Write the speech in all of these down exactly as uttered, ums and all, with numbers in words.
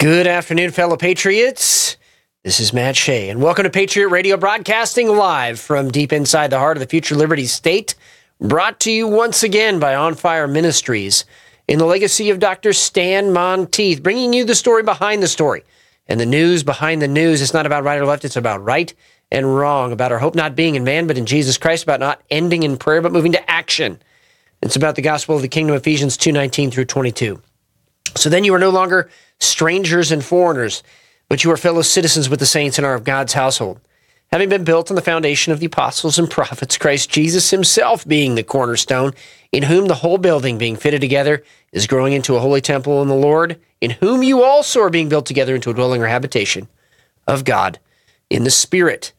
Good afternoon, fellow Patriots. This is Matt Shea, and welcome to Patriot Radio Broadcasting live from deep inside the heart of the future Liberty State, brought to you once again by On Fire Ministries, in the legacy of Doctor Stan Monteith, bringing you the story behind the story, and the news behind the news. It's not about right or left, it's about right and wrong, about our hope not being in man, but in Jesus Christ, about not ending in prayer, but moving to action. It's about the gospel of the kingdom, Ephesians two nineteen through twenty-two. So then you are no longer strangers and foreigners, but you are fellow citizens with the saints and are of God's household, having been built on the foundation of the apostles and prophets, Christ Jesus himself being the cornerstone, in whom the whole building being fitted together is growing into a holy temple in the Lord, in whom you also are being built together into a dwelling or habitation of God in the Spirit.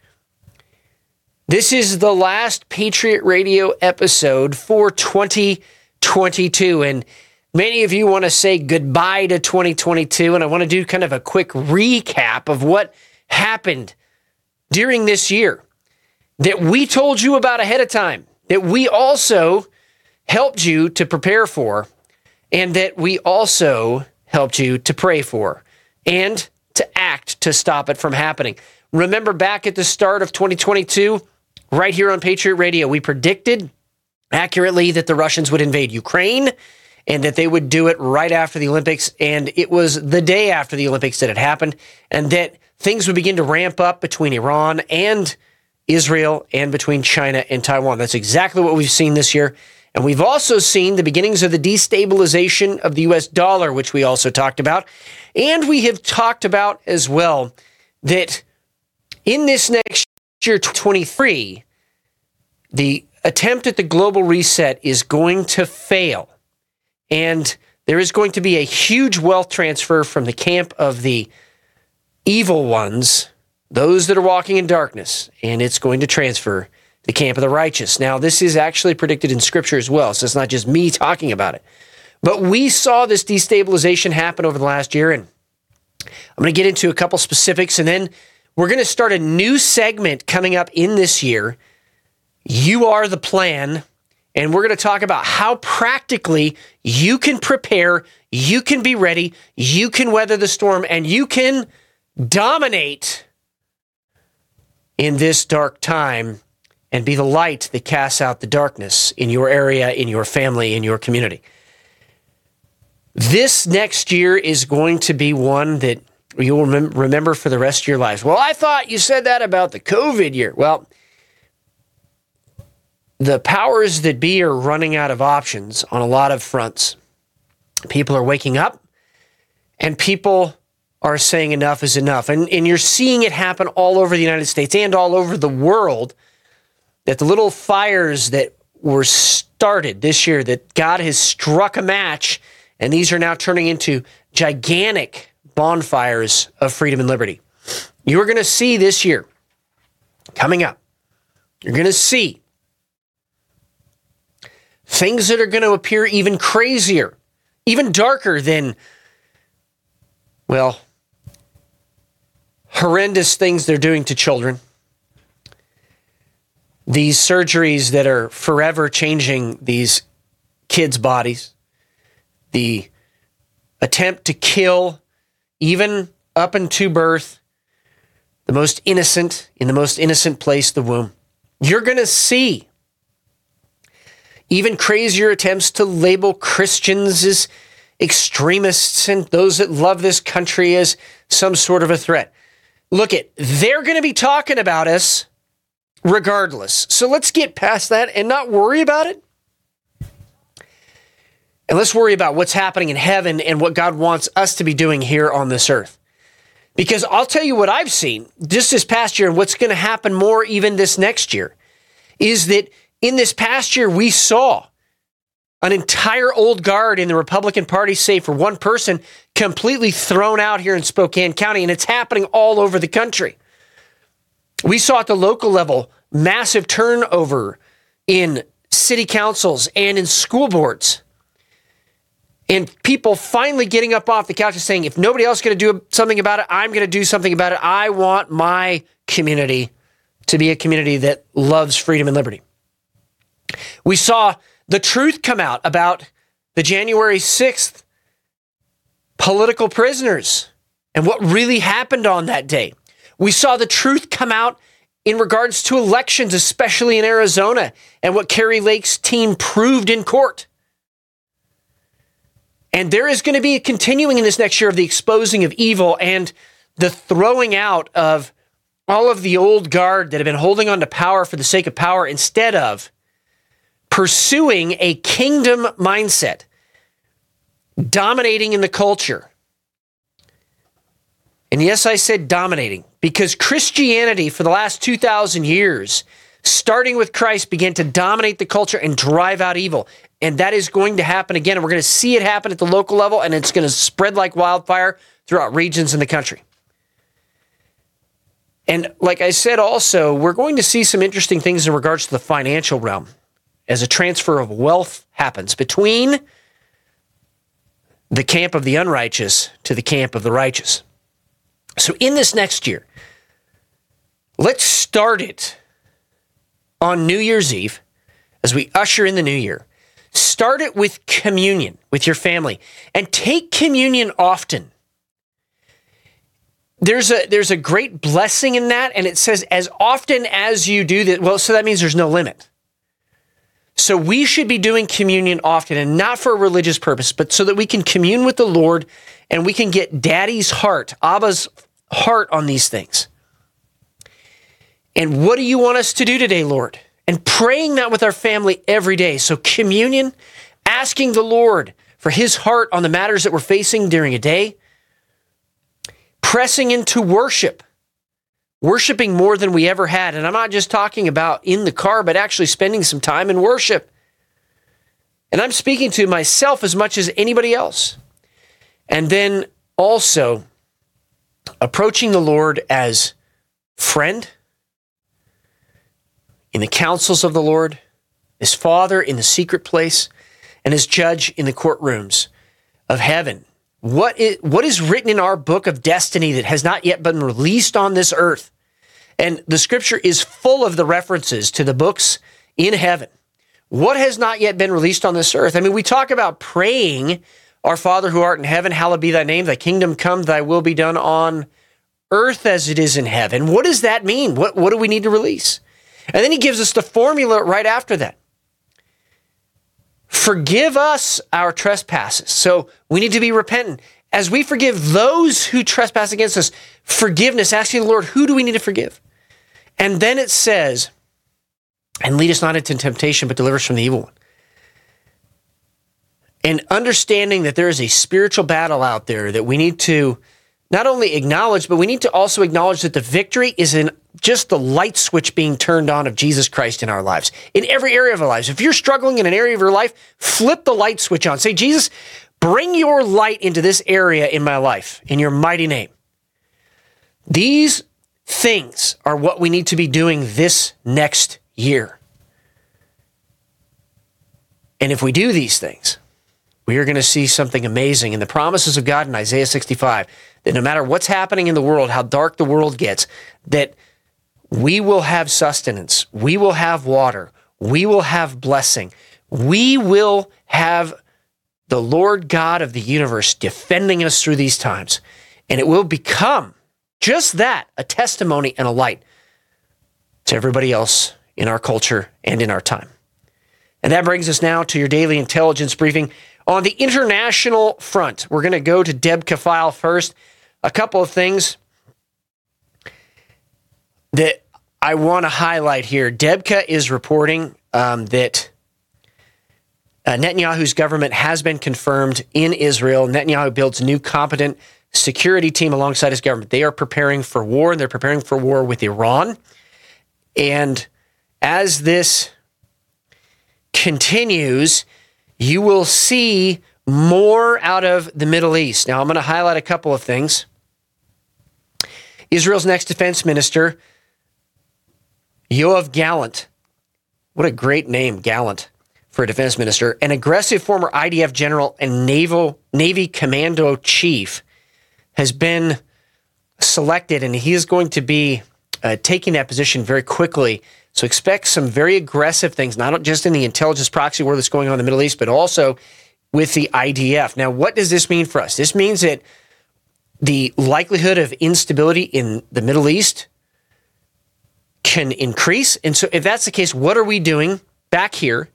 This is the last Patriot Radio episode for twenty twenty-two, and many of you want to say goodbye to twenty twenty-two, and I want to do kind of a quick recap of what happened during this year that we told you about ahead of time, that we also helped you to prepare for, and that we also helped you to pray for, and to act to stop it from happening. Remember back at the start of twenty twenty-two, right here on Patriot Radio, we predicted accurately that the Russians would invade Ukraine, and that they would do it right after the Olympics, and it was the day after the Olympics that it happened, and that things would begin to ramp up between Iran and Israel and between China and Taiwan. That's exactly what we've seen this year, and we've also seen the beginnings of the destabilization of the U S dollar, which we also talked about, and we have talked about as well that in this next year, twenty twenty-three, the attempt at the global reset is going to fail. And there is going to be a huge wealth transfer from the camp of the evil ones, those that are walking in darkness, and it's going to transfer to the camp of the righteous. Now, this is actually predicted in Scripture as well, so it's not just me talking about it. But we saw this destabilization happen over the last year, and I'm going to get into a couple specifics, and then we're going to start a new segment coming up in this year, You Are the Plan. And we're going to talk about how practically you can prepare, you can be ready, you can weather the storm, and you can dominate in this dark time and be the light that casts out the darkness in your area, in your family, in your community. This next year is going to be one that you'll remember for the rest of your lives. Well, I thought you said that about the COVID year. Well, the powers that be are running out of options on a lot of fronts. People are waking up, and people are saying enough is enough. And, and you're seeing it happen all over the United States and all over the world, that the little fires that were started this year, that God has struck a match, and these are now turning into gigantic bonfires of freedom and liberty. You're going to see this year, coming up, you're going to see things that are going to appear even crazier, even darker than, well, horrendous things they're doing to children. These surgeries that are forever changing these kids' bodies. The attempt to kill, even up unto birth, the most innocent, in the most innocent place, the womb. You're going to see even crazier attempts to label Christians as extremists and those that love this country as some sort of a threat. Look it, they're going to be talking about us regardless. So let's get past that and not worry about it. And let's worry about what's happening in heaven and what God wants us to be doing here on this earth. Because I'll tell you what I've seen just this past year, and what's going to happen more even this next year, is that in this past year, we saw an entire old guard in the Republican Party, save for one person, completely thrown out here in Spokane County, and it's happening all over the country. We saw at the local level massive turnover in city councils and in school boards, and people finally getting up off the couch and saying, if nobody else is going to do something about it, I'm going to do something about it. I want my community to be a community that loves freedom and liberty. We saw the truth come out about the January sixth political prisoners and what really happened on that day. We saw the truth come out in regards to elections, especially in Arizona, and what Kerry Lake's team proved in court. And there is going to be a continuing in this next year of the exposing of evil and the throwing out of all of the old guard that have been holding on to power for the sake of power instead of pursuing a kingdom mindset, dominating in the culture. And yes, I said dominating, because Christianity for the last two thousand years, starting with Christ, began to dominate the culture and drive out evil. And that is going to happen again. And we're going to see it happen at the local level, and it's going to spread like wildfire throughout regions in the country. And like I said also, we're going to see some interesting things in regards to the financial realm as a transfer of wealth happens between the camp of the unrighteous to the camp of the righteous. So in this next year, let's start it on New Year's Eve as we usher in the new year. Start it with communion with your family and take communion often. There's a there's a great blessing in that, and it says as often as you do that. Well, so that means there's no limit. So we should be doing communion often, and not for a religious purpose, but so that we can commune with the Lord and we can get Daddy's heart, Abba's heart on these things. And what do you want us to do today, Lord? And praying that with our family every day. So communion, asking the Lord for his heart on the matters that we're facing during a day, pressing into worship. Worshiping more than we ever had. And I'm not just talking about in the car, but actually spending some time in worship. And I'm speaking to myself as much as anybody else. And then also approaching the Lord as friend in the counsels of the Lord, as Father in the secret place, and as Judge in the courtrooms of heaven. What is, what is written in our book of destiny that has not yet been released on this earth? And the scripture is full of the references to the books in heaven. What has not yet been released on this earth? I mean, we talk about praying, our Father who art in heaven, hallowed be thy name, thy kingdom come, thy will be done on earth as it is in heaven. What does that mean? What, what do we need to release? And then he gives us the formula right after that. Forgive us our trespasses. So we need to be repentant. As we forgive those who trespass against us, forgiveness, asking the Lord, who do we need to forgive? And then it says, and lead us not into temptation, but deliver us from the evil one. And understanding that there is a spiritual battle out there that we need to not only acknowledge, but we need to also acknowledge that the victory is in just the light switch being turned on of Jesus Christ in our lives, in every area of our lives. If you're struggling in an area of your life, flip the light switch on. Say, Jesus, bring your light into this area in my life, in your mighty name. These things are what we need to be doing this next year. And if we do these things, we are going to see something amazing in the promises of God in Isaiah sixty-five, that no matter what's happening in the world, how dark the world gets, that we will have sustenance, we will have water, we will have blessing, we will have the Lord God of the universe defending us through these times. And it will become just that, a testimony and a light to everybody else in our culture and in our time. And that brings us now to your daily intelligence briefing. On the international front, we're going to go to Debka file first. A couple of things that I want to highlight here. Debka is reporting um, that uh, Netanyahu's government has been confirmed in Israel. Netanyahu builds a new competent security team alongside his government. They are preparing for war, and they're preparing for war with Iran. And as this continues, you will see more out of the Middle East. Now, I'm going to highlight a couple of things. Israel's next defense minister, Yoav Gallant. What a great name, Gallant, for a defense minister. An aggressive former I D F general and naval Navy commando chief has been selected, and he is going to be uh, taking that position very quickly. So expect some very aggressive things, not just in the intelligence proxy war that's going on in the Middle East, but also with the I D F. Now, what does this mean for us? This means that the likelihood of instability in the Middle East can increase. And so if that's the case, what are we doing back here?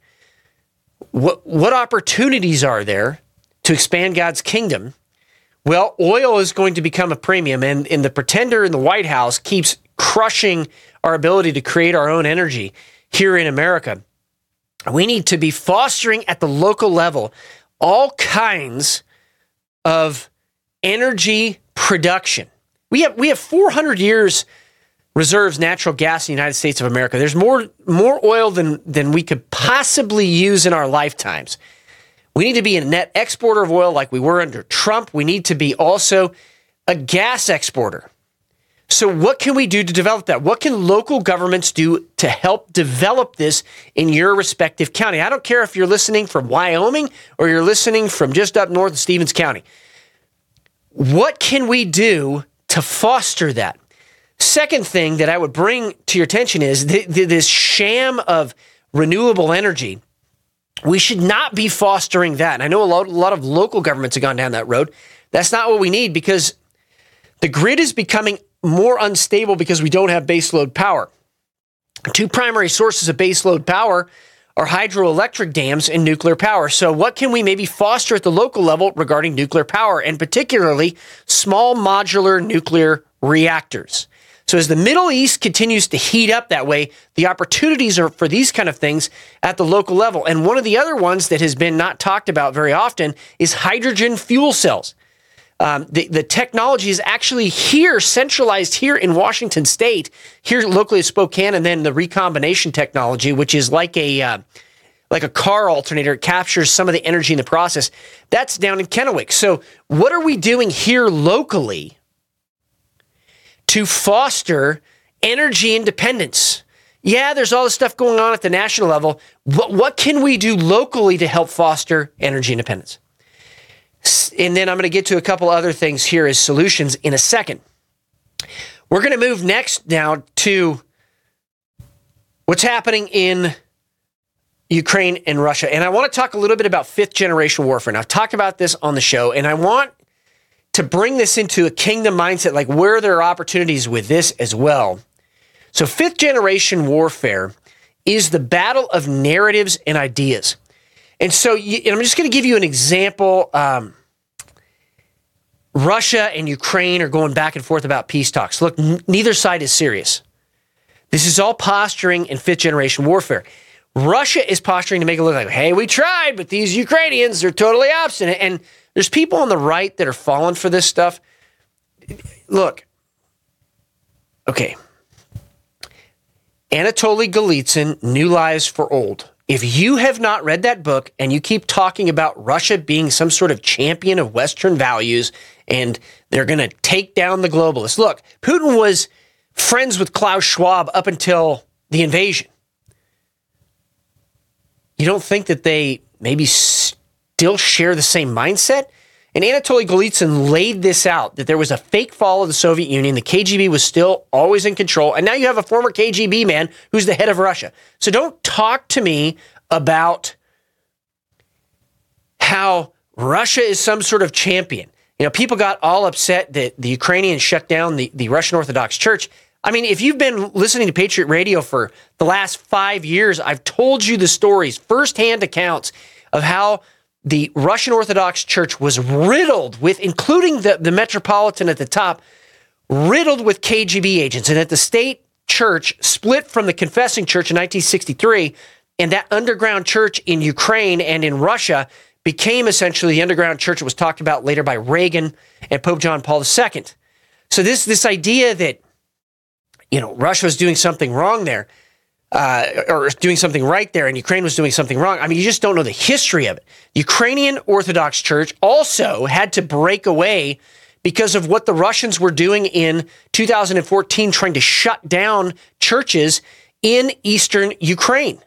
What what opportunities are there to expand God's kingdom? Well, oil is going to become a premium, and, and the pretender in the White House keeps crushing our ability to create our own energy here in America. We need to be fostering at the local level all kinds of energy production. We have we have four hundred years reserves natural gas in the United States of America. There's more more oil than, than we could possibly use in our lifetimes. We need to be a net exporter of oil like we were under Trump. We need to be also a gas exporter. So what can we do to develop that? What can local governments do to help develop this in your respective county? I don't care if you're listening from Wyoming or you're listening from just up north in Stevens County. What can we do to foster that? Second thing that I would bring to your attention is th- th- this sham of renewable energy. We should not be fostering that. And I know a lot, a lot of local governments have gone down that road. That's not what we need, because the grid is becoming more unstable because we don't have baseload power. Two primary sources of baseload power are hydroelectric dams and nuclear power. So what can we maybe foster at the local level regarding nuclear power, and particularly small modular nuclear reactors? So as the Middle East continues to heat up that way, the opportunities are for these kind of things at the local level. And one of the other ones that has been not talked about very often is hydrogen fuel cells. Um, the, the technology is actually here, centralized here in Washington State, here locally at Spokane, and then the recombination technology, which is like a uh, like a car alternator. It captures some of the energy in the process. That's down in Kennewick. So what are we doing here locally to foster energy independence? Yeah, there's all this stuff going on at the national level. What, what can we do locally to help foster energy independence? And then I'm going to get to a couple other things here as solutions in a second. We're going to move next now to what's happening in Ukraine and Russia. And I want to talk a little bit about fifth generation warfare. And I've talked about this on the show, and I want to bring this into a kingdom mindset, like where there are opportunities with this as well. So fifth generation warfare is the battle of narratives and ideas. And so you, and I'm just going to give you an example. Um, Russia and Ukraine are going back and forth about peace talks. Look, n- neither side is serious. This is all posturing and fifth generation warfare. Russia is posturing to make it look like, hey, we tried, but these Ukrainians are totally obstinate. And there's people on the right that are falling for this stuff. Look, okay. Anatoliy Golitsyn, New Lives for Old. If you have not read that book and you keep talking about Russia being some sort of champion of Western values and they're going to take down the globalists. Look, Putin was friends with Klaus Schwab up until the invasion. You don't think that they maybe still share the same mindset? And Anatoliy Golitsyn laid this out, that there was a fake fall of the Soviet Union. The K G B was still always in control. And now you have a former K G B man who's the head of Russia. So don't talk to me about how Russia is some sort of champion. You know, people got all upset that the Ukrainians shut down the, the Russian Orthodox Church. I mean, if you've been listening to Patriot Radio for the last five years, I've told you the stories, firsthand accounts of how the Russian Orthodox Church was riddled with, including the, the Metropolitan at the top, riddled with K G B agents, and that the state church split from the confessing church in nineteen sixty-three, and that underground church in Ukraine and in Russia became essentially the underground church that was talked about later by Reagan and Pope John Paul the Second. So this, this idea that, you know, Russia was doing something wrong there, Uh, or doing something right there, and Ukraine was doing something wrong. I mean, you just don't know the history of it. The Ukrainian Orthodox Church also had to break away because of what the Russians were doing in two thousand fourteen, trying to shut down churches in eastern Ukraine.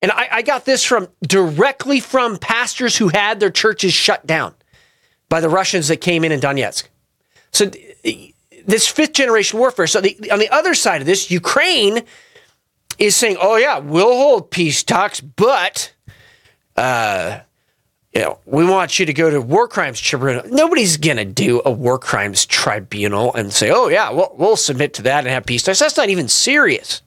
And I, I got this from directly from pastors who had their churches shut down by the Russians that came in in Donetsk. So this fifth generation warfare. So the, on the other side of this, Ukraine is saying, oh yeah, we'll hold peace talks, but uh, you know, we want you to go to war crimes tribunal. Nobody's going to do a war crimes tribunal and say, oh, yeah, we'll, we'll submit to that and have peace talks. That's not even serious.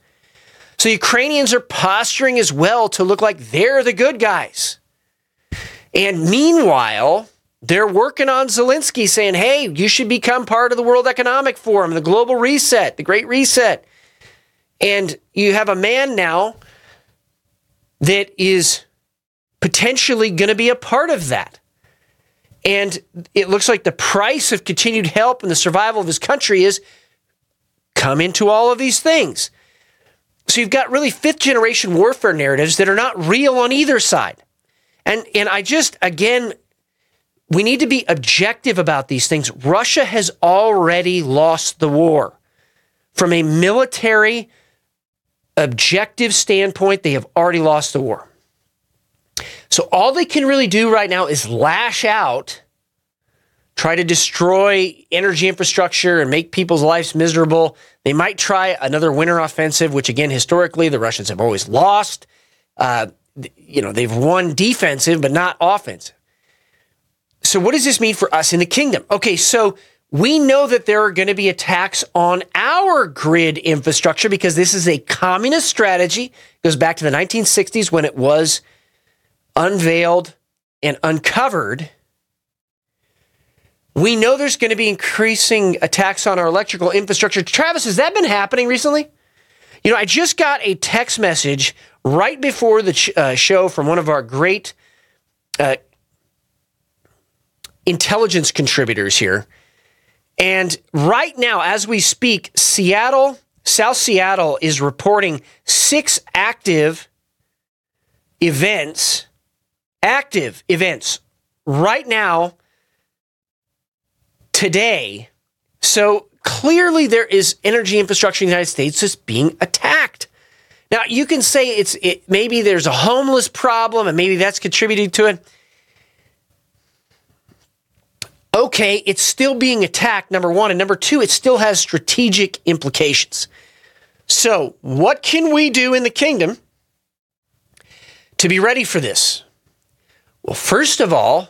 So Ukrainians are posturing as well to look like they're the good guys. And meanwhile, they're working on Zelensky saying, hey, you should become part of the World Economic Forum, the Global Reset, the Great Reset. And you have a man now that is potentially going to be a part of that. And it looks like the price of continued help and the survival of his country is come into all of these things. So you've got really fifth generation warfare narratives that are not real on either side. And, and I just, again, we need to be objective about these things. Russia has already lost the war. From a military objective standpoint, they have already lost the war. So all they can really do right now is lash out, try to destroy energy infrastructure and make people's lives miserable. They might try another winter offensive, which again, historically, the Russians have always lost. Uh, you know, they've won defensive, but not offensive. So what does this mean for us in the kingdom? Okay, so we know that there are going to be attacks on our grid infrastructure because this is a communist strategy. It goes back to the nineteen sixties when it was unveiled and uncovered. We know there's going to be increasing attacks on our electrical infrastructure. Travis, has that been happening recently? You know, I just got a text message right before the sh- uh, show from one of our great uh intelligence contributors here. And right now, as we speak, Seattle, South Seattle is reporting six active events, active events right now, today. So clearly there is energy infrastructure in the United States that's being attacked. Now you can say it's it, maybe there's a homeless problem and maybe that's contributing to it. Okay, it's still being attacked, number one. And number two, it still has strategic implications. So what can we do in the kingdom to be ready for this? Well, first of all,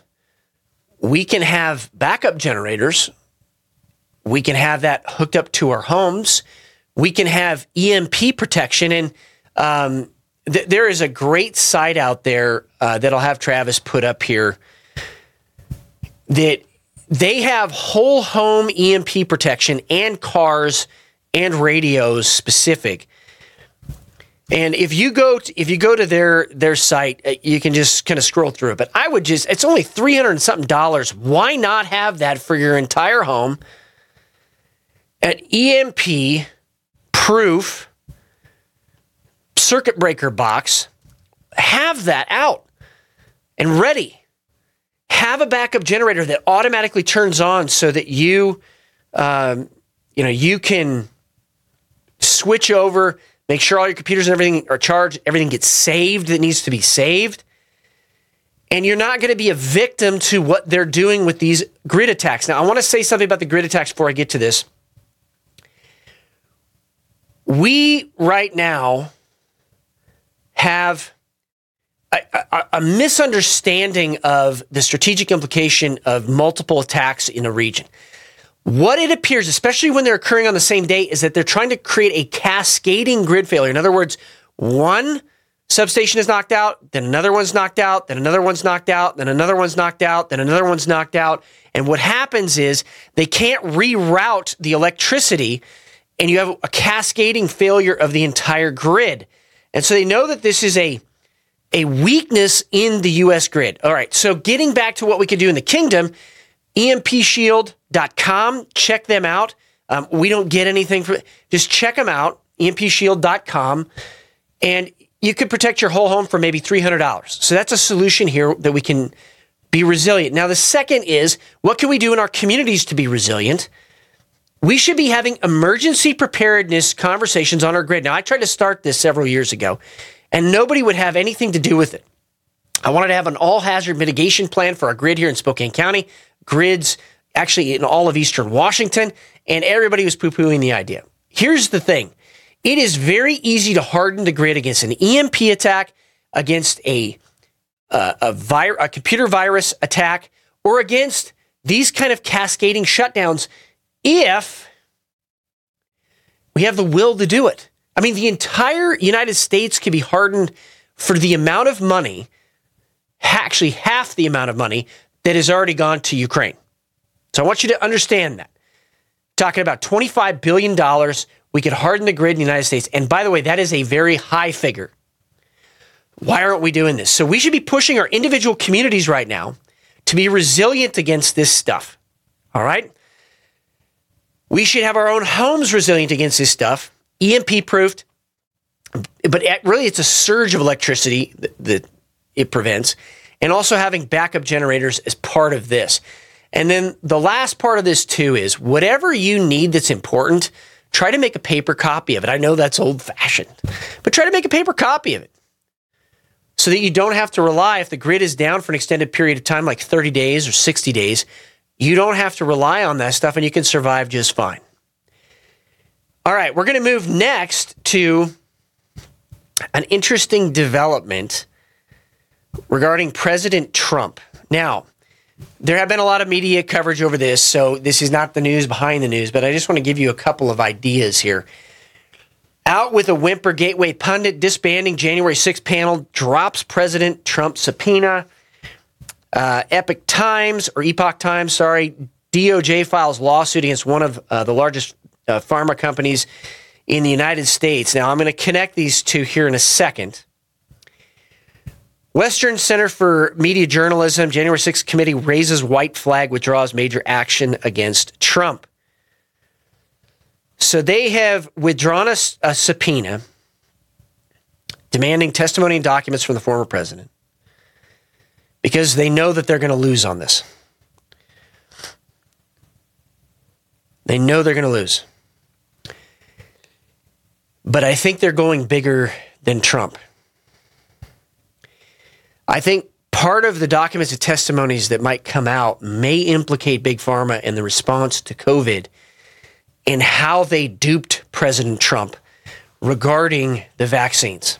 we can have backup generators. We can have that hooked up to our homes. We can have E M P protection. And um, th- there is a great site out there uh, that I'll have Travis put up here that they have whole home E M P protection and cars and radios specific. And if you go to, if you go to their their site, you can just kind of scroll through it. But I would just, it's only three hundred and something dollars. Why not have that for your entire home? An E M P proof circuit breaker box. Have that out and ready. Have a backup generator that automatically turns on so that you, um, you know, you can switch over, make sure all your computers and everything are charged, everything gets saved that needs to be saved, and you're not going to be a victim to what they're doing with these grid attacks. Now, I want to say something about the grid attacks before I get to this. We right now have A, a, a misunderstanding of the strategic implication of multiple attacks in a region. What it appears, especially when they're occurring on the same day, is that they're trying to create a cascading grid failure. In other words, one substation is knocked out, then another one's knocked out, then another one's knocked out, then another one's knocked out, then another one's knocked out. And what happens is they can't reroute the electricity, and you have a cascading failure of the entire grid. And so they know that this is a A weakness in the U S grid. All right, so getting back to what we can do in the kingdom, E M P shield dot com, check them out. Um, we don't get anything from it. Just check them out, E M P shield dot com, and you could protect your whole home for maybe three hundred dollars. So that's a solution here that we can be resilient. Now, the second is, what can we do in our communities to be resilient? We should be having emergency preparedness conversations on our grid. Now, I tried to start this several years ago, and nobody would have anything to do with it. I wanted to have an all-hazard mitigation plan for our grid here in Spokane County, grids actually in all of eastern Washington, and everybody was poo-pooing the idea. Here's the thing. It is very easy to harden the grid against an E M P attack, against a uh, a, vir- a computer virus attack or against these kind of cascading shutdowns if we have the will to do it. I mean, the entire United States can be hardened for the amount of money, actually half the amount of money that has already gone to Ukraine. So I want you to understand that. Talking about twenty-five billion dollars, we could harden the grid in the United States. And by the way, that is a very high figure. Why aren't we doing this? So we should be pushing our individual communities right now to be resilient against this stuff. All right? We should have our own homes resilient against this stuff, E M P-proofed, but really it's a surge of electricity that it prevents, and also having backup generators as part of this. And then the last part of this, too, is whatever you need that's important, try to make a paper copy of it. I know that's old-fashioned, but try to make a paper copy of it so that you don't have to rely, if the grid is down for an extended period of time, like thirty days or sixty days, you don't have to rely on that stuff, and you can survive just fine. All right, we're going to move next to an interesting development regarding President Trump. Now, there have been a lot of media coverage over this, so this is not the news behind the news, but I just want to give you a couple of ideas here. Out with a whimper, Gateway Pundit disbanding January sixth panel, drops President Trump subpoena. Uh, Epoch Times, or Epoch Times, sorry, D O J files lawsuit against one of uh, the largest uh, pharma companies in the United States. Now, I'm going to connect these two here in a second. Western Center for Media Journalism, January sixth committee raises white flag, withdraws major action against Trump. So they have withdrawn a, a subpoena demanding testimony and documents from the former president because they know that they're going to lose on this. They know they're going to lose. But I think they're going bigger than Trump. I think part of the documents and testimonies that might come out may implicate Big Pharma and the response to COVID and how they duped President Trump regarding the vaccines.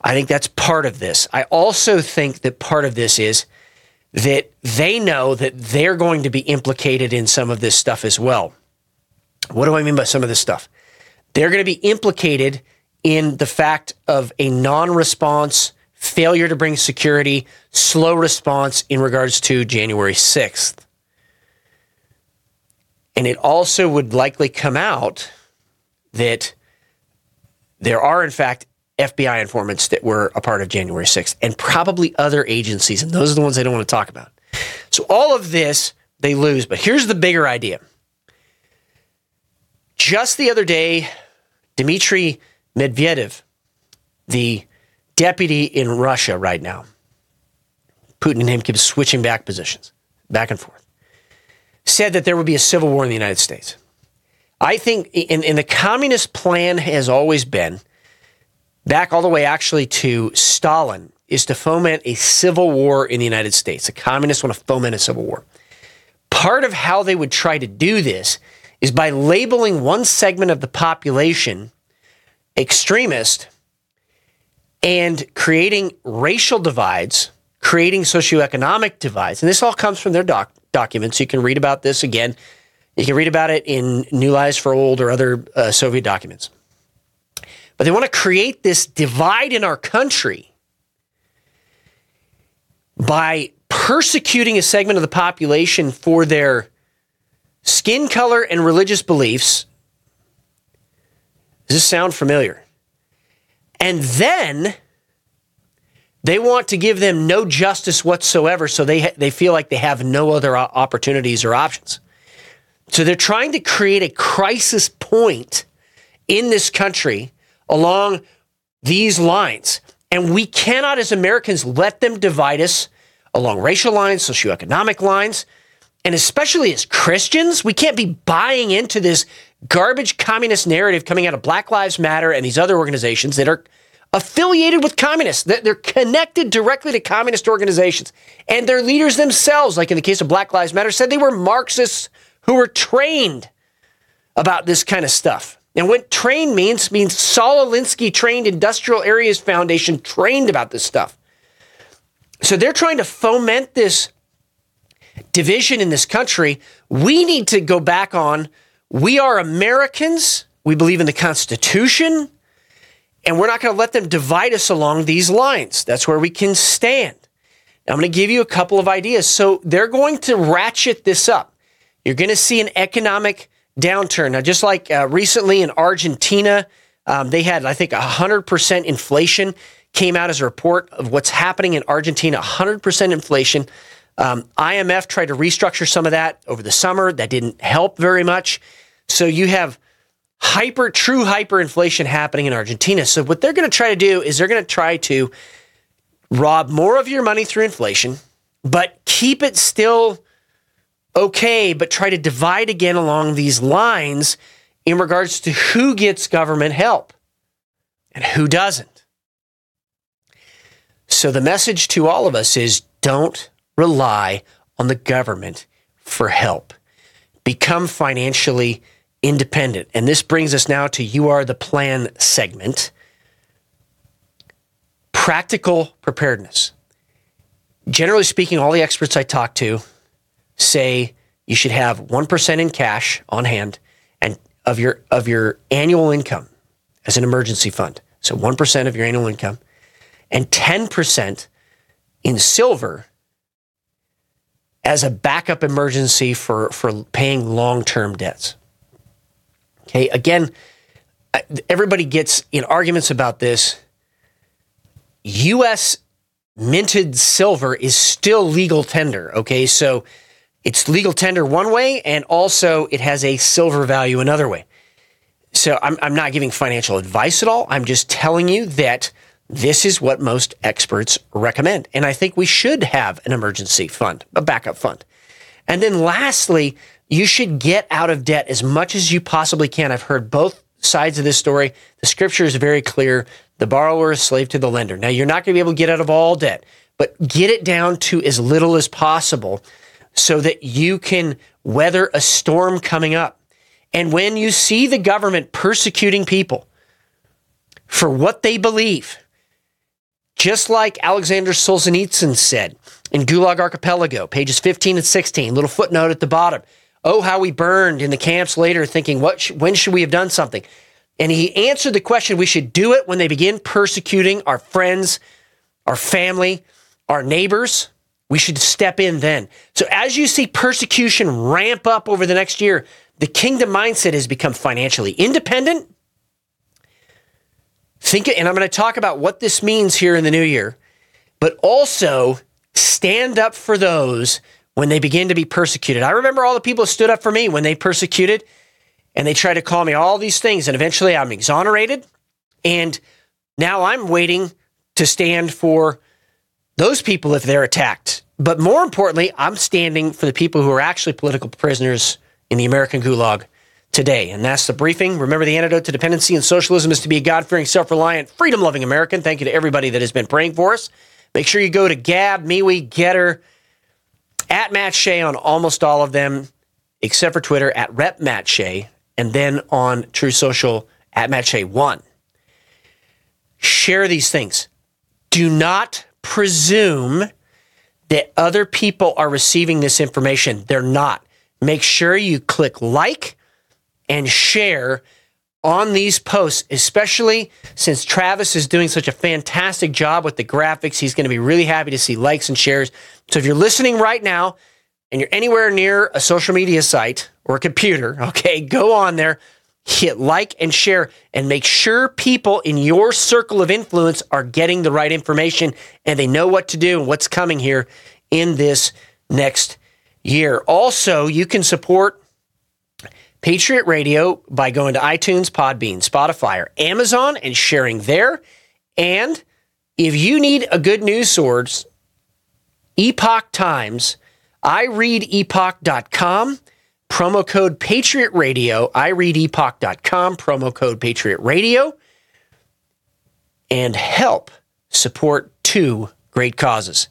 I think that's part of this. I also think that part of this is that they know that they're going to be implicated in some of this stuff as well. What do I mean by some of this stuff? They're going to be implicated in the fact of a non-response, failure to bring security, slow response in regards to January sixth. And it also would likely come out that there are, in fact, F B I informants that were a part of January sixth and probably other agencies, and those are the ones they don't want to talk about. So all of this, they lose. But here's the bigger idea. Just the other day, Dmitry Medvedev, the deputy in Russia right now. Putin and him keep switching back positions, back and forth. Said that there would be a civil war in the United States. I think, and, and the communist plan has always been, back all the way actually to Stalin, is to foment a civil war in the United States. The communists want to foment a civil war. Part of how they would try to do this is by labeling one segment of the population extremist and creating racial divides, creating socioeconomic divides. And this all comes from their doc- documents. You can read about this again. You can read about it in New Lives for Old or other uh, Soviet documents. But they want to create this divide in our country by persecuting a segment of the population for their skin color and religious beliefs. Does this sound familiar? And then they want to give them no justice whatsoever, so they ha- they feel like they have no other opportunities or options. So they're trying to create a crisis point in this country along these lines. And we cannot, as Americans, let them divide us along racial lines, socioeconomic lines, and especially as Christians, we can't be buying into this garbage communist narrative coming out of Black Lives Matter and these other organizations that are affiliated with communists. They're connected directly to communist organizations. And their leaders themselves, like in the case of Black Lives Matter, said they were Marxists who were trained about this kind of stuff. And what trained means, means Saul Alinsky trained, Industrial Areas Foundation trained about this stuff. So they're trying to foment this division in this country. We need to go back on, we are Americans, we believe in the Constitution, and we're not going to let them divide us along these lines. That's where we can stand. Now, I'm going to give you a couple of ideas. So they're going to ratchet this up. You're going to see an economic downturn. Now, just like uh, recently in Argentina, um, they had, I think, one hundred percent inflation. Came out as a report of what's happening in Argentina, one hundred percent inflation. Um, I M F tried to restructure some of that over the summer. That didn't help very much. So you have hyper, true hyperinflation happening in Argentina. So what they're going to try to do is they're going to try to rob more of your money through inflation, but keep it still okay, but try to divide again along these lines in regards to who gets government help and who doesn't. So the message to all of us is don't rely on the government for help. Become financially independent. And this brings us now to You Are the Plan segment. Practical preparedness. Generally speaking, all the experts I talk to say you should have one percent in cash on hand and of your of your annual income as an emergency fund. So one percent of your annual income and ten percent in silver as a backup emergency for, for paying long-term debts. Okay, again, everybody gets in arguments about this. U S minted silver is still legal tender, okay? So it's legal tender one way, and also it has a silver value another way. So I'm, I'm not giving financial advice at all. I'm just telling you that this is what most experts recommend. And I think we should have an emergency fund, a backup fund. And then lastly, you should get out of debt as much as you possibly can. I've heard both sides of this story. The scripture is very clear. The borrower is slave to the lender. Now, you're not going to be able to get out of all debt, but get it down to as little as possible so that you can weather a storm coming up. And when you see the government persecuting people for what they believe, just like Alexander Solzhenitsyn said in Gulag Archipelago, pages fifteen and sixteen, little footnote at the bottom. Oh, how we burned in the camps later thinking, what? Sh- when should we have done something? And he answered the question, we should do it when they begin persecuting our friends, our family, our neighbors. We should step in then. So as you see persecution ramp up over the next year, the kingdom mindset has become financially independent. Think, and I'm going to talk about what this means here in the new year, but also stand up for those when they begin to be persecuted. I remember all the people who stood up for me when they persecuted, and they tried to call me all these things, and eventually I'm exonerated, and now I'm waiting to stand for those people if they're attacked. But more importantly, I'm standing for the people who are actually political prisoners in the American Gulag today. And that's the briefing. Remember, the antidote to dependency and socialism is to be a God-fearing, self-reliant, freedom-loving American. Thank you to everybody that has been praying for us. Make sure you go to Gab, MeWe, Getter, at Matt Shea on almost all of them, except for Twitter, at Rep Matt Shea, and then on TrueSocial, at Matt Shea one. Share these things. Do not presume that other people are receiving this information. They're not. Make sure you click like and share on these posts, especially since Travis is doing such a fantastic job with the graphics. He's going to be really happy to see likes and shares. So if you're listening right now and you're anywhere near a social media site or a computer, okay, go on there, hit like and share, and make sure people in your circle of influence are getting the right information and they know what to do and what's coming here in this next year. Also, you can support Patriot Radio by going to iTunes, Podbean, Spotify, or Amazon and sharing there. And if you need a good news source, Epoch Times, I read epoch dot com, promo code Patriot Radio, I read epoch dot com, promo code Patriot Radio, and help support two great causes.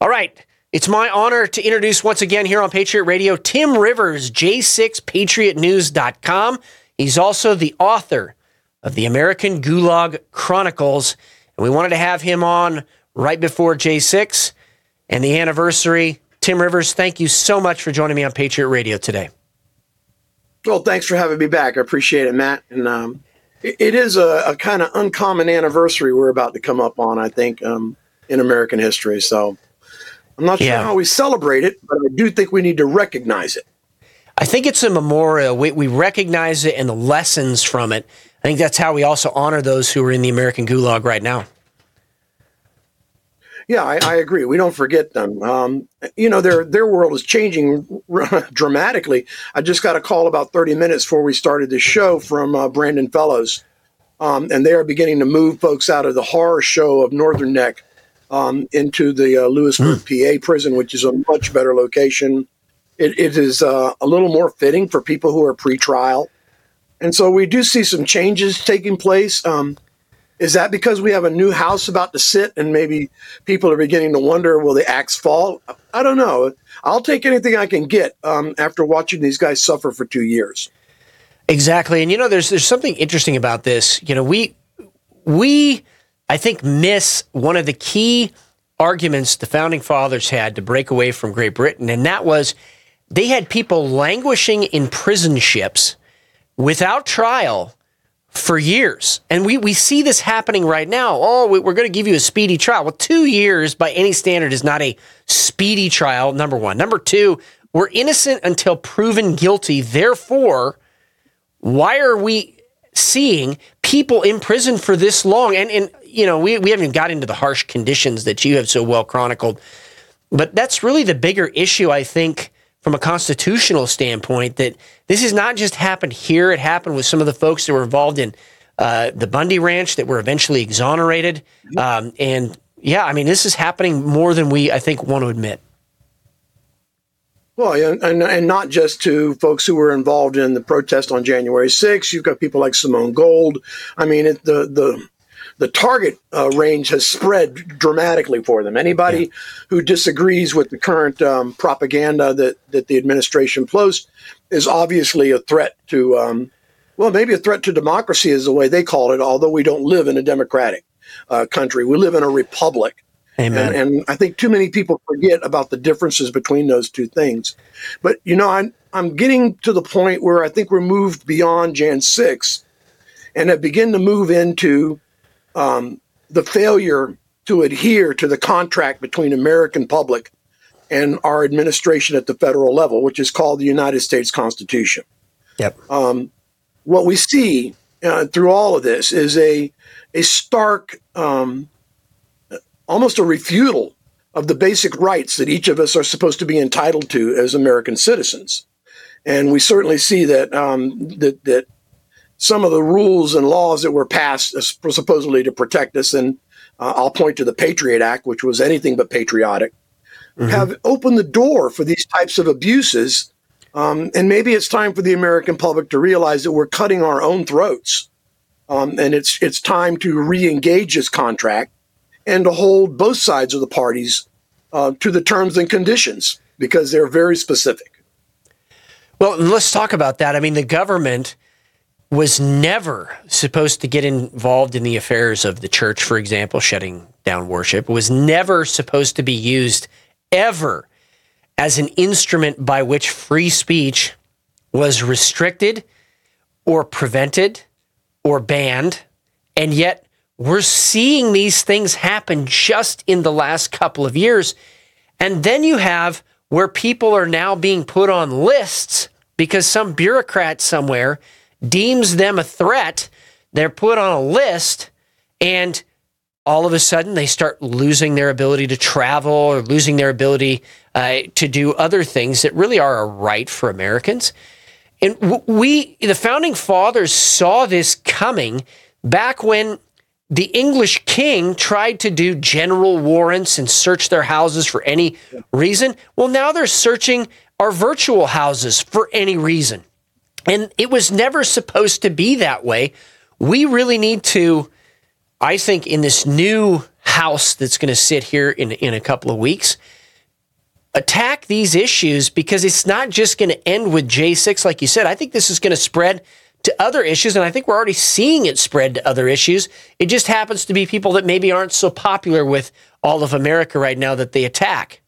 All right. It's my honor to introduce once again here on Patriot Radio, Tim Rivers, J six patriot news dot com. He's also the author of the American Gulag Chronicles, and we wanted to have him on right before J six. and the anniversary. Tim Rivers, thank you so much for joining me on Patriot Radio today. Well, thanks for having me back. I appreciate it, Matt. And um, it, it is a, a kind of uncommon anniversary we're about to come up on, I think, um, in American history. So I'm not sure yeah. how we celebrate it, but I do think we need to recognize it. I think it's a memorial. We, we recognize it and the lessons from it. I think that's how we also honor those who are in the American Gulag right now. Yeah, I, I agree. We don't forget them. Um, you know, their their world is changing dramatically. I just got a call about thirty minutes before we started this show from uh, Brandon Fellows, um, and they are beginning to move folks out of the horror show of Northern Neck um, into the uh, Lewisburg, P A prison, which is a much better location. It, it is uh, a little more fitting for people who are pretrial. And so we do see some changes taking place. Um, is that because we have a new house about to sit and maybe people are beginning to wonder, will the axe fall? I don't know. I'll take anything I can get um, after watching these guys suffer for two years. Exactly. And, you know, there's there's something interesting about this. You know, we, we I think, miss one of the key arguments the Founding Fathers had to break away from Great Britain, and that was they had people languishing in prison ships without trial for years. And we, we see this happening right now. Oh, we're going to give you a speedy trial. Well, two years by any standard is not a speedy trial, number one. Number two, we're innocent until proven guilty. Therefore, why are we seeing people in prison for this long? And, and you know, we, we haven't got into the harsh conditions that you have so well chronicled. But that's really the bigger issue, I think, from a constitutional standpoint, that this has not just happened here. It happened with some of the folks that were involved in uh, the Bundy Ranch that were eventually exonerated. Um, and yeah, I mean, this is happening more than we, I think, want to admit. Well, and, and not just to folks who were involved in the protest on January sixth. You've got people like Simone Gold. I mean, it, the the the target uh, range has spread dramatically for them. Anybody yeah. who disagrees with the current um, propaganda that, that the administration floats is obviously a threat to, um, well, maybe a threat to democracy is the way they call it, although we don't live in a democratic uh, country. We live in a republic. Amen. And, and I think too many people forget about the differences between those two things. But, you know, I'm, I'm getting to the point where I think we're moved beyond January sixth and have begun to move into Um, the failure to adhere to the contract between American public and our administration at the federal level, which is called the United States Constitution. Yep. Um, what we see uh, through all of this is a a stark, um, almost a refutal of the basic rights that each of us are supposed to be entitled to as American citizens. And we certainly see that um, that that. some of the rules and laws that were passed supposedly to protect us, and uh, I'll point to the Patriot Act, which was anything but patriotic, mm-hmm. have opened the door for these types of abuses. Um, and maybe it's time for the American public to realize that we're cutting our own throats. Um, and it's it's time to re-engage this contract and to hold both sides of the parties uh, to the terms and conditions, because they're very specific. Well, let's talk about that. I mean, the government was never supposed to get involved in the affairs of the church, for example, shutting down worship, was never supposed to be used ever as an instrument by which free speech was restricted or prevented or banned. And yet we're seeing these things happen just in the last couple of years. And then you have where people are now being put on lists because some bureaucrat somewhere deems them a threat. They're put on a list, and all of a sudden they start losing their ability to travel or losing their ability uh, to do other things that really are a right for Americans. And we, the Founding Fathers, saw this coming back when the English king tried to do general warrants and search their houses for any reason. Well, now they're searching our virtual houses for any reason. And it was never supposed to be that way. We really need to, I think, in this new house that's going to sit here in, in a couple of weeks, attack these issues, because it's not just going to end with J six, like you said. I think this is going to spread to other issues, and I think we're already seeing it spread to other issues. It just happens to be people that maybe aren't so popular with all of America right now that they attack.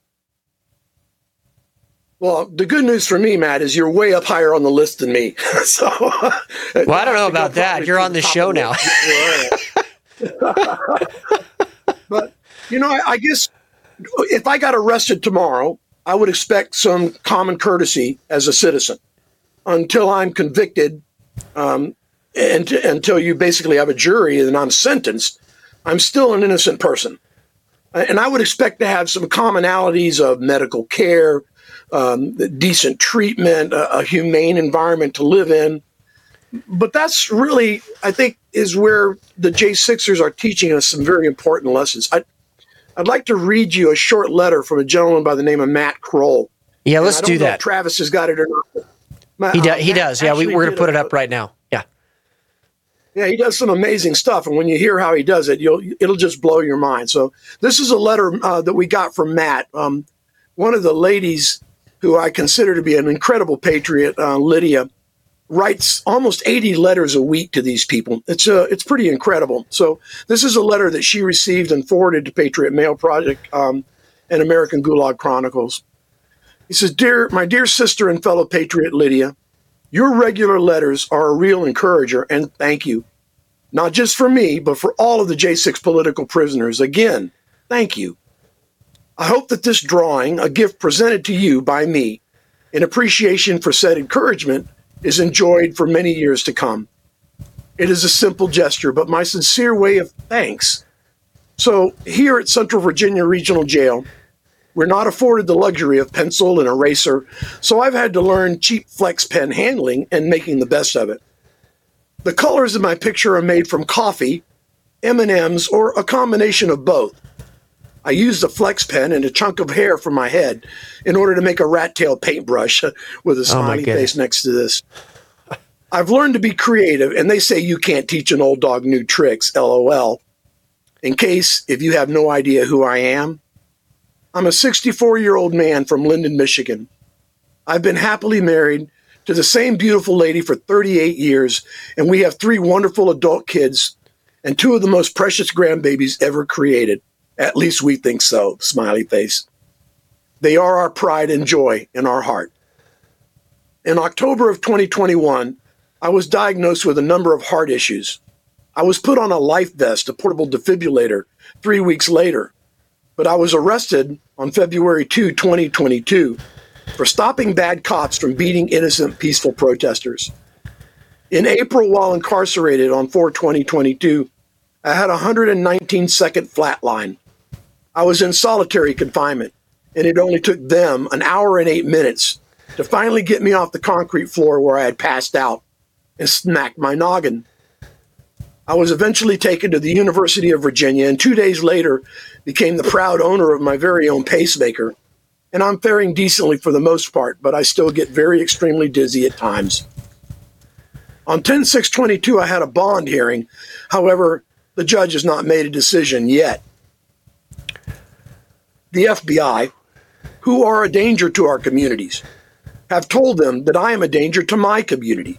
Well, the good news for me, Matt, is you're way up higher on the list than me. so, well, I don't know about that. You're on the show now. But, you know, I, I guess if I got arrested tomorrow, I would expect some common courtesy as a citizen until I'm convicted, um, and t- until you basically have a jury and I'm sentenced. I'm still an innocent person. And I would expect to have some commonalities of medical care, um, decent treatment, a, a humane environment to live in. But that's really, I think, is where the J sixers are teaching us some very important lessons. I, I'd like to read you a short letter from a gentleman by the name of Matt Kroll. Yeah, let's do that. Travis has got it or not. My, he, do, uh, he does. Yeah, we, we're going to put it up right now. Yeah. Yeah, he does some amazing stuff, and when you hear how he does it, you'll it'll just blow your mind. So this is a letter uh, that we got from Matt, um, one of the ladies who I consider to be an incredible patriot, uh, Lydia, writes almost eighty letters a week to these people. It's uh, it's pretty incredible. So this is a letter that she received and forwarded to Patriot Mail Project um, and American Gulag Chronicles. He says, "Dear, my dear sister and fellow patriot Lydia, your regular letters are a real encourager, and thank you. Not just for me, but for all of the J six political prisoners. Again, thank you. I hope that this drawing, a gift presented to you by me, in appreciation for said encouragement, is enjoyed for many years to come. It is a simple gesture, but my sincere way of thanks. So here at Central Virginia Regional Jail, we're not afforded the luxury of pencil and eraser, so I've had to learn cheap flex pen handling and making the best of it. The colors in my picture are made from coffee, M and M's, or a combination of both. I used a flex pen and a chunk of hair from my head in order to make a rat tail paintbrush with a smiley oh face next to this. I've learned to be creative, and they say you can't teach an old dog new tricks, LOL. In case, if you have no idea who I am, I'm a sixty-four-year-old man from Linden, Michigan. I've been happily married to the same beautiful lady for thirty-eight years, and we have three wonderful adult kids and two of the most precious grandbabies ever created. At least we think so, smiley face. They are our pride and joy in our heart. In October of twenty twenty-one, I was diagnosed with a number of heart issues. I was put on a life vest, a portable defibrillator, three weeks later. But I was arrested on February second, twenty twenty-two, for stopping bad cops from beating innocent, peaceful protesters. In April, while incarcerated on four twenty twenty-two, I had a one hundred nineteen second flatline. I was in solitary confinement, and it only took them an hour and eight minutes to finally get me off the concrete floor where I had passed out and smacked my noggin. I was eventually taken to the University of Virginia, and two days later became the proud owner of my very own pacemaker. And I'm faring decently for the most part, but I still get very extremely dizzy at times. On ten six twenty-two, I had a bond hearing. However, the judge has not made a decision yet. The F B I, who are a danger to our communities, have told them that I am a danger to my community.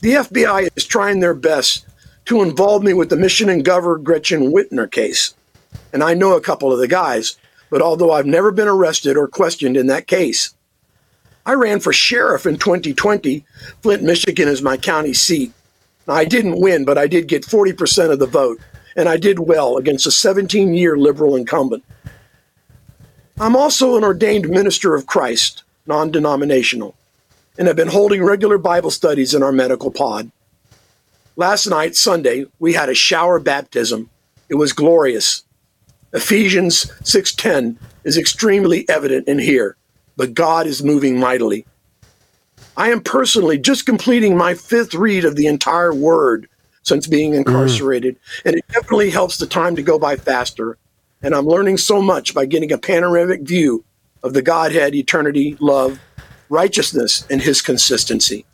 The F B I is trying their best to involve me with the Michigan Governor Gretchen Whitmer case. And I know a couple of the guys, but although I've never been arrested or questioned in that case. I ran for sheriff in twenty twenty. Flint, Michigan is my county seat. I didn't win, but I did get forty percent of the vote, and I did well against a seventeen-year liberal incumbent. I'm also an ordained minister of Christ, non-denominational, and have been holding regular Bible studies in our medical pod. Last night, Sunday, we had a shower baptism. It was glorious. Ephesians six ten is extremely evident in here, but God is moving mightily. I am personally just completing my fifth read of the entire Word since being incarcerated, mm. and it definitely helps the time to go by faster, and I'm learning so much by getting a panoramic view of the Godhead, eternity, love, righteousness, and His consistency.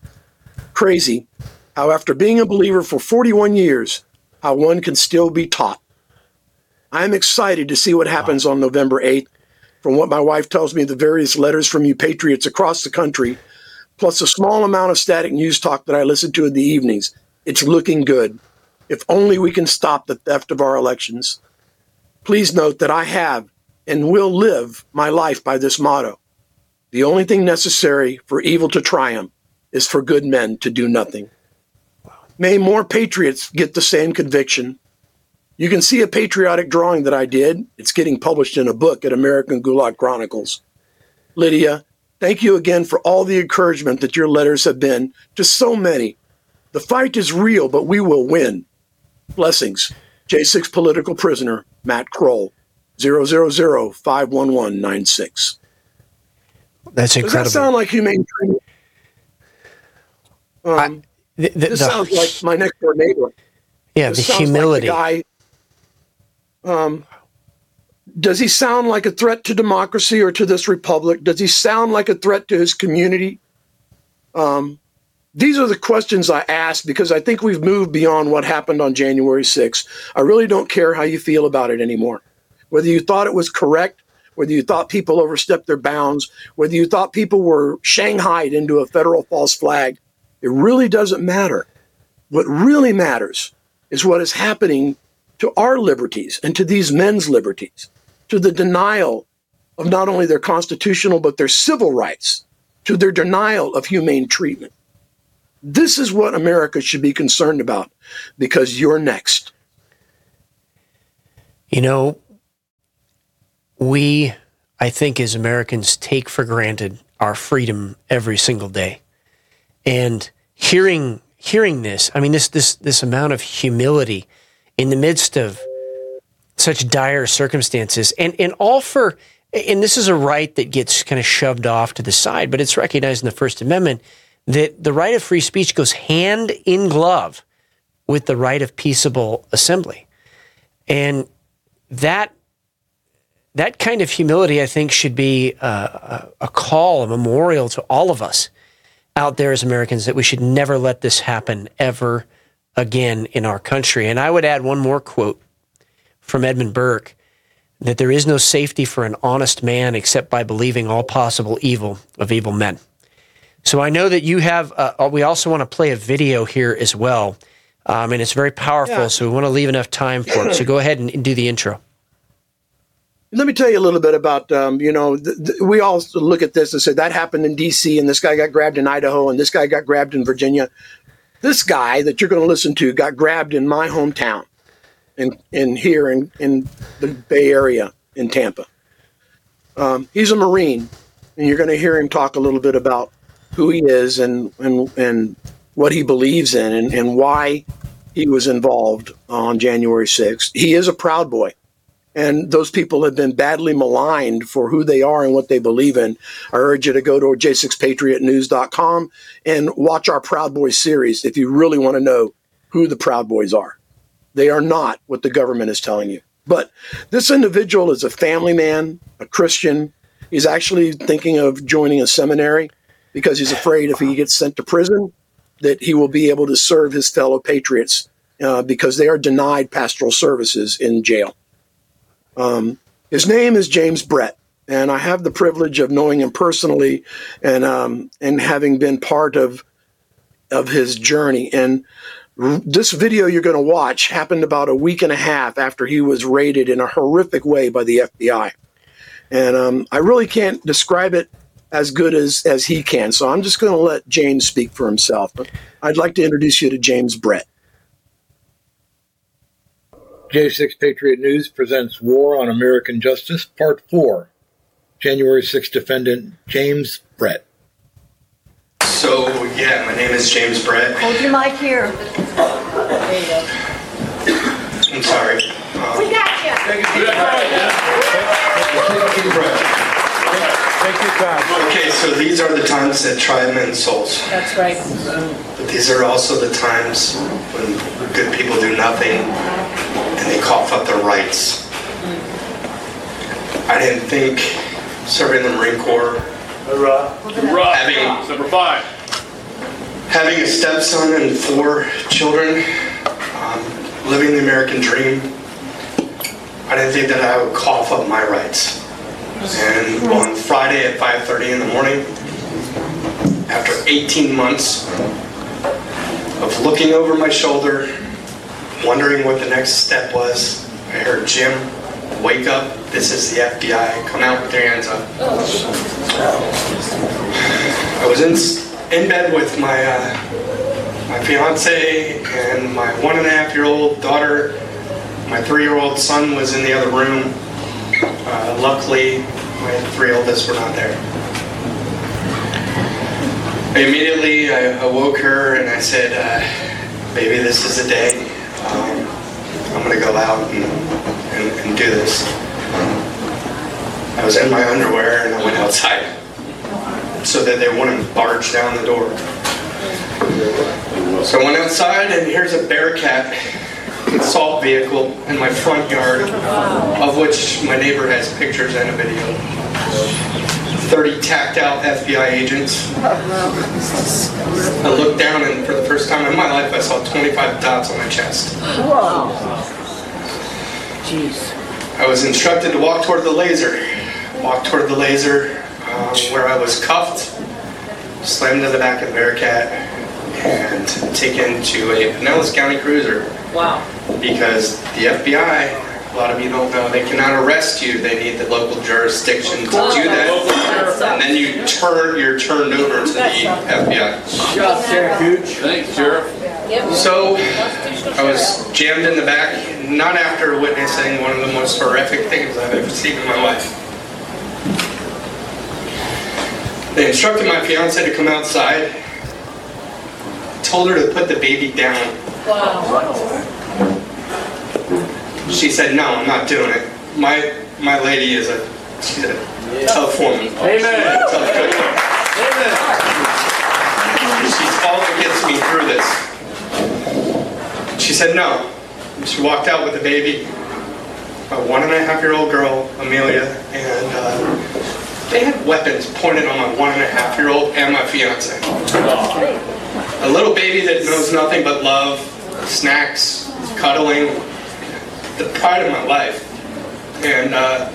Crazy how after being a believer for forty-one years, how one can still be taught. I'm excited to see what happens on November eighth. From what my wife tells me, the various letters from you patriots across the country, plus a small amount of static news talk that I listen to in the evenings, it's looking good. If only we can stop the theft of our elections. Please note that I have and will live my life by this motto. The only thing necessary for evil to triumph is for good men to do nothing. May more patriots get the same conviction. You can see a patriotic drawing that I did. It's getting published in a book at American Gulag Chronicles. Lydia, thank you again for all the encouragement that your letters have been to so many. The fight is real, but we will win. Blessings. J six political prisoner, Matt Kroll, zero zero zero five one one nine six. That's incredible. Does that sound like humane training? Um, I, the, the, this the, sounds like my next door neighbor. Yeah, this the humility. Like the guy, um, does he sound like a threat to democracy or to this republic? Does he sound like a threat to his community? Um, these are the questions I ask because I think we've moved beyond what happened on January sixth. I really don't care how you feel about it anymore. Whether you thought it was correct, whether you thought people overstepped their bounds, whether you thought people were shanghaied into a federal false flag, it really doesn't matter. What really matters is what is happening to our liberties and to these men's liberties, to the denial of not only their constitutional but their civil rights, to their denial of humane treatment. This is what America should be concerned about, because you're next. You know, we, I think as Americans, take for granted our freedom every single day. And hearing hearing this, I mean, this this this amount of humility in the midst of such dire circumstances, and, and all for, and this is a right that gets kind of shoved off to the side, but it's recognized in the First Amendment that the right of free speech goes hand in glove with the right of peaceable assembly. And that that kind of humility, I think, should be a, a call, a memorial to all of us out there as Americans that we should never let this happen ever again in our country. And I would add one more quote from Edmund Burke, that there is no safety for an honest man except by believing all possible evil of evil men. So I know that you have, uh, we also want to play a video here as well, um, and it's very powerful, yeah. So we want to leave enough time for it. So go ahead and do the intro. Let me tell you a little bit about, um, you know, th- th- we all look at this and say that happened in D C and this guy got grabbed in Idaho and this guy got grabbed in Virginia. This guy that you're going to listen to got grabbed in my hometown, in, in here in, in the Bay Area in Tampa. Um, he's a Marine, and you're going to hear him talk a little bit about who he is and and, and what he believes in and, and why he was involved on January sixth. He is a Proud Boy, and those people have been badly maligned for who they are and what they believe in. I urge you to go to J six patriot news dot com and watch our Proud Boys series if you really want to know who the Proud Boys are. They are not what the government is telling you. But this individual is a family man, a Christian. He's actually thinking of joining a seminary because he's afraid if he gets sent to prison that he will be able to serve his fellow patriots uh, because they are denied pastoral services in jail. Um, his name is James Brett, and I have the privilege of knowing him personally and, um, and having been part of, of his journey. And r- this video you're going to watch happened about a week and a half after he was raided in a horrific way by the F B I. And, um, I really can't describe it as good as, as he can. So I'm just going to let James speak for himself, but I'd like to introduce you to James Brett. J six Patriot News presents War on American Justice, Part four, January sixth defendant James Brett. So, yeah, my name is James Brett. Hold your mic here. There you go. I'm sorry. Um, we got you. Thank you, Brett. Thank you, Brett. Take your time. Okay, so these are the times that try men's souls. That's right. But these are also the times when good people do nothing and they cough up their rights. I didn't think serving the Marine Corps, having, number five. having a stepson and four children, um, living the American dream, I didn't think that I would cough up my rights. And on Friday at five thirty in the morning, after eighteen months of looking over my shoulder, wondering what the next step was, I heard Jim wake up, this is the F B I, come out with your hands up. I was in in bed with my uh, my fiance and my one and a half year old daughter. My three-year-old son was in the other room. Uh, luckily, my three oldest were not there. Immediately, I woke her and I said, uh, baby, this is the day. Um, I'm going to go out and, and, and do this. I was in my underwear and I went outside so that they wouldn't barge down the door. So I went outside and here's a Bearcat assault vehicle in my front yard, of which my neighbor has pictures and a video. thirty tacked out F B I agents. I looked down and for the first time in my life I saw twenty-five dots on my chest. Wow. Jeez. I was instructed to walk toward the laser. Walked toward the laser uh, where I was cuffed, slammed to the back of the Bearcat, and taken to a Pinellas County cruiser. Wow. Because the F B I, a lot of you don't know, they cannot arrest you. They need the local jurisdiction to oh, do that. And then you turn, you're turned over to the F B I. Just Sheriff. Thanks, Sheriff. So I was jammed in the back, not after witnessing one of the most horrific things I've ever seen in my life. They instructed my fiance to come outside, told her to put the baby down. Wow. She said, "No, I'm not doing it." My my lady is a she's a yeah. tough woman. Amen. Tough woman. Amen. She's all that gets me through this. She said no. She walked out with the baby, a one and a half year old girl, Amelia, and uh, they had weapons pointed on my one and a half year old and my fiance. A little baby that knows nothing but love, snacks, cuddling, the pride of my life. And uh,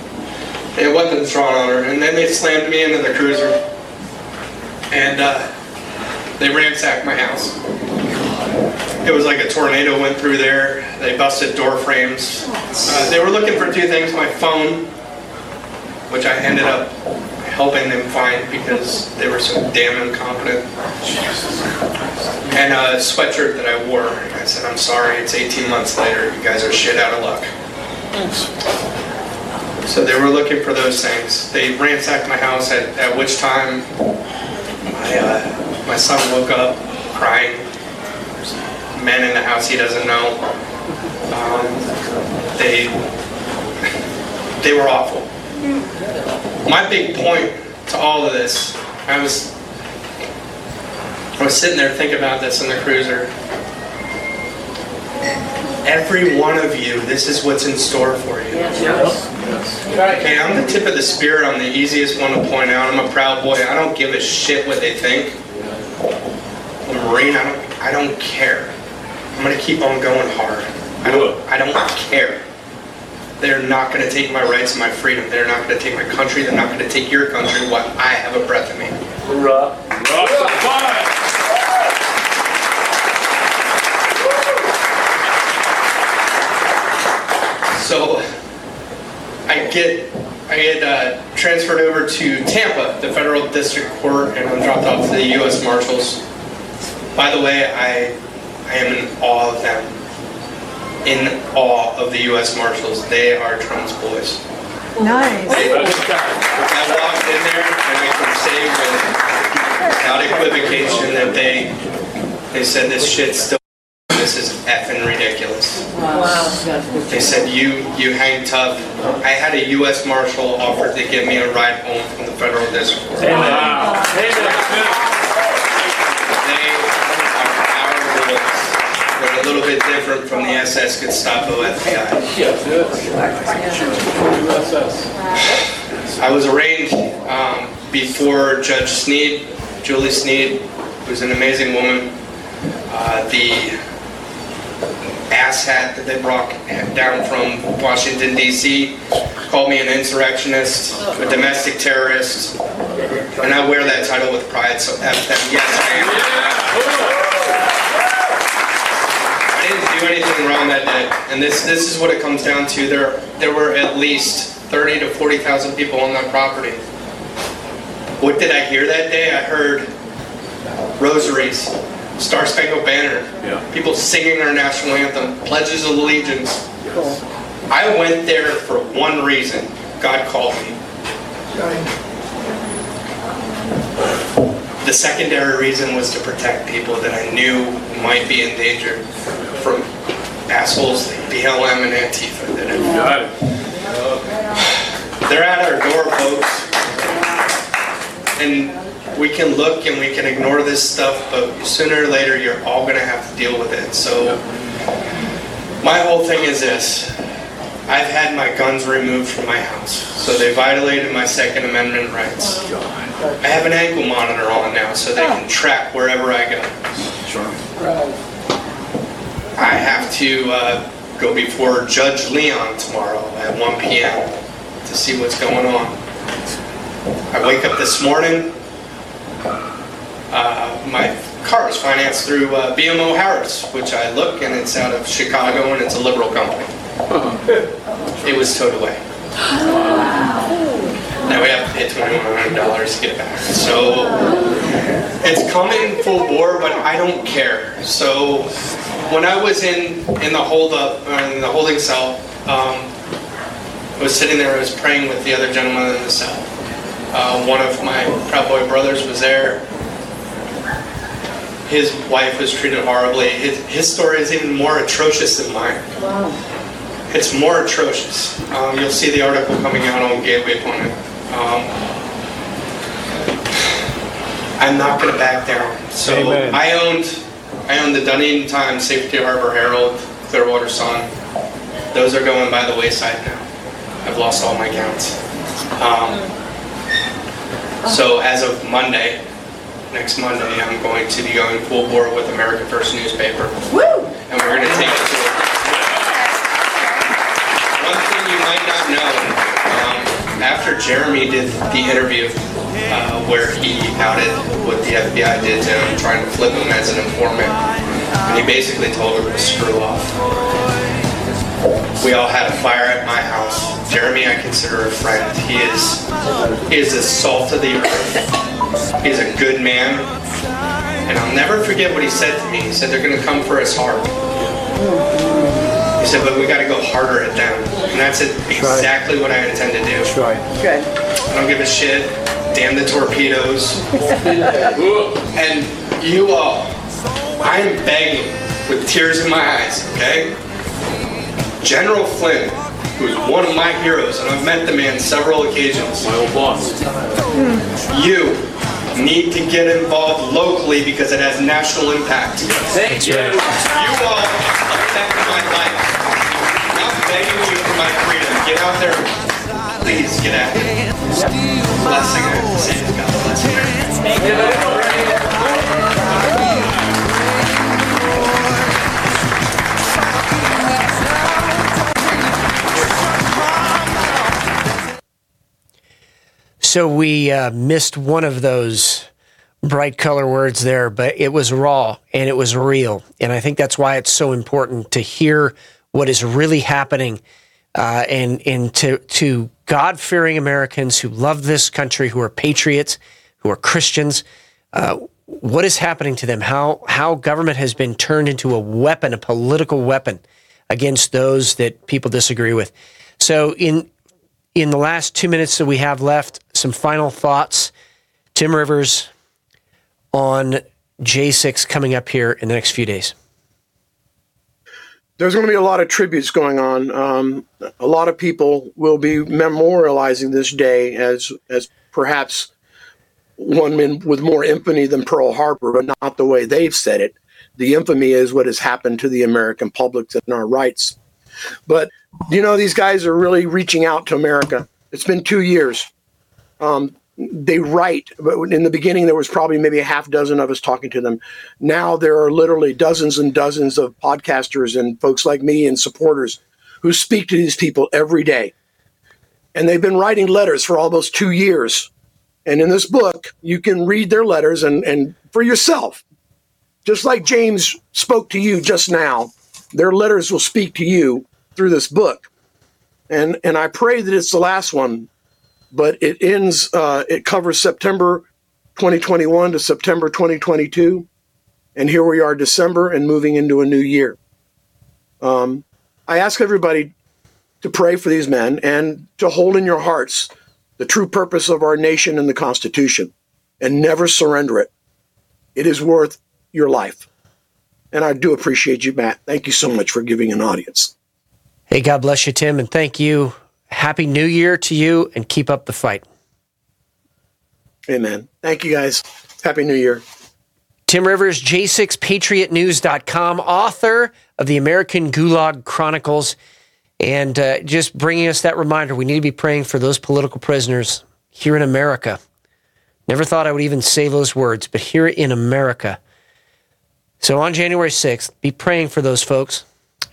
they had weapons drawn on her. And then they slammed me into the cruiser. And uh, they ransacked my house. It was like a tornado went through there. They busted door frames. Uh, they were looking for two things. My phone, which I ended up helping them find because they were so damn incompetent. And a sweatshirt that I wore. I said, "I'm sorry, it's eighteen months later. You guys are shit out of luck." Thanks. So they were looking for those things. They ransacked my house, at, at which time my, uh, my son woke up crying. There's a man in the house he doesn't know. Um, they, they were awful. My big point to all of this, I was I was sitting there thinking about this in the cruiser. Every one of you, this is what's in store for you. Yes. Yes. Yes. Okay, I'm the tip of the spear. I'm the easiest one to point out. I'm a proud boy. I don't give a shit what they think. I'm a Marine. I don't, I don't care. I'm going to keep on going hard. I don't, I don't care. They're not going to take my rights and my freedom. They're not going to take my country. They're not going to take your country while I have a breath in me. Hurrah. Hurrah. Hurrah. So I get, I get uh, transferred over to Tampa, the federal district court, and I'm dropped off to the U S Marshals. By the way, I, I am in awe of them. In awe of the U S Marshals. They are Trump's boys. Nice. They, I walked in there and I can say without equivocation that they they said this shit's still this is effing ridiculous. Wow. They said you you hang tough. I had a U S Marshal offer to give me a ride home from the federal district court. Amen. Wow. Amen. They are our boys. They're a little bit different from the S S Gestapo F B I. I was arraigned um, before Judge Sneed, Julie Sneed, who's an amazing woman. Uh, the asshat that they brought down from Washington, D C called me an insurrectionist, a domestic terrorist, and I wear that title with pride, so F them. Yes, I am. Anything wrong that day, and this this is what it comes down to. There there were at least thirty to forty thousand people on that property. What did I hear that day? I heard rosaries, Star Spangled Banner, yeah. people singing our national anthem, Pledges of Allegiance. Yes. I went there for one reason. God called me. The secondary reason was to protect people that I knew might be in danger from assholes like B L M and Antifa. That have got it. They're at our door, folks. And we can look and we can ignore this stuff, but sooner or later you're all going to have to deal with it. So my whole thing is this. I've had my guns removed from my house, so they violated my Second Amendment rights. I have an ankle monitor on now, so they can track wherever I go. Sure. I have to uh, go before Judge Leon tomorrow at one p.m. to see what's going on. I wake up this morning, uh, my car is financed through uh, B M O Harris, which I look, and it's out of Chicago, and it's a liberal company. It was towed away. Now we have to pay twenty-one hundred dollars to get back. So it's coming full bore, but I don't care. So when I was in in the hold up, in the holding cell, um, I was sitting there. I was praying with the other gentleman in the cell. Uh, one of my Proud Boy brothers was there. His wife was treated horribly. His his story is even more atrocious than mine. Wow. It's more atrocious. Um, you'll see the article coming out on Gateway Pundit. Um, I'm not going to back down. So Amen. I owned, I owned the Dunedin Times, Safety Harbor Herald, Clearwater Sun. Those are going by the wayside now. I've lost all my accounts. Um, so as of Monday, next Monday, I'm going to be going full bore with American First newspaper, Woo! and we're going to take it to. No, um, after Jeremy did the interview uh, where he outed what the F B I did to him, trying to flip him as an informant, and he basically told her to screw off. We all had a fire at my house. Jeremy I consider a friend. He is, he is the salt of the earth. He's a good man. And I'll never forget what he said to me. He said, they're going to come for us hard. He said, but we got to go harder at them. And that's exactly that's right. what I intend to do. That's right. Good. I don't give a shit. Damn the torpedoes. And you all, I'm begging with tears in my eyes, okay? General Flynn, who's one of my heroes, and I've met the man several occasions. My old boss. You need to get involved locally because it has national impact. Thank you. You all. My life. I'm begging you for my freedom. Get out there. Please get out there. Blessing I have to say to God. Bless you. Thank you. So we uh, missed one of those bright color words there, but it was raw and it was real. And I think that's why it's so important to hear what is really happening uh, and, and to, to God-fearing Americans who love this country, who are patriots, who are Christians, uh, what is happening to them, how, how government has been turned into a weapon, a political weapon against those that people disagree with. So in, in the last two minutes that we have left, some final thoughts. Tim Rivers on J six coming up here in the next few days. There's going to be a lot of tributes going on. Um, a lot of people will be memorializing this day as as perhaps one with more infamy than Pearl Harbor, but not the way they've said it. The infamy is what has happened to the American public and our rights. But, you know, these guys are really reaching out to America. It's been two years. Um, They write, but in the beginning there was probably maybe a half dozen of us talking to them. Now there are literally dozens and dozens of podcasters and folks like me and supporters who speak to these people every day. And they've been writing letters for almost two years. And in this book, you can read their letters and, and for yourself. Just like James spoke to you just now, their letters will speak to you through this book. and and I pray that it's the last one. But it ends. Uh, it covers September twenty twenty-one to September twenty twenty-two, and here we are, December, and moving into a new year. Um, I ask everybody to pray for these men and to hold in your hearts the true purpose of our nation and the Constitution, and never surrender it. It is worth your life. And I do appreciate you, Matt. Thank you so much for giving an audience. Hey, God bless you, Tim, and thank you. Happy New Year to you, and keep up the fight. Amen. Thank you, guys. Happy New Year. Tim Rivers, J six patriot news dot com, author of the American Gulag Chronicles, and uh, just bringing us that reminder, we need to be praying for those political prisoners here in America. Never thought I would even say those words, but here in America. So on January sixth, be praying for those folks.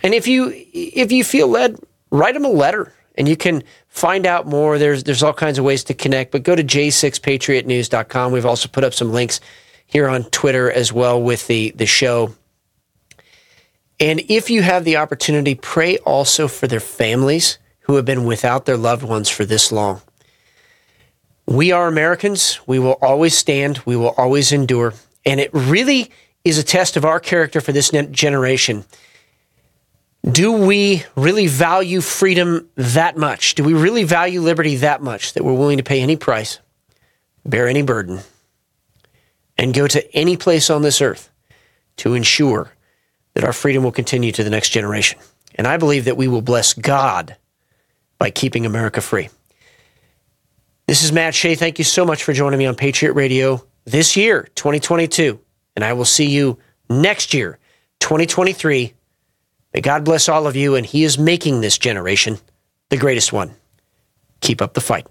And if you if you feel led, write them a letter, and you can find out more. There's there's all kinds of ways to connect, but go to J six patriot news dot com. We've also put up some links here on Twitter as well with the, the show. And if you have the opportunity, pray also for their families who have been without their loved ones for this long. We are Americans. We will always stand. We will always endure. And it really is a test of our character for this generation. Do we really value freedom that much? Do we really value liberty that much that we're willing to pay any price, bear any burden, and go to any place on this earth to ensure that our freedom will continue to the next generation? And I believe that we will bless God by keeping America free. This is Matt Shea. Thank you so much for joining me on Patriot Radio this year, twenty twenty-two. And I will see you next year, twenty twenty-three. May God bless all of you, and He is making this generation the greatest one. Keep up the fight.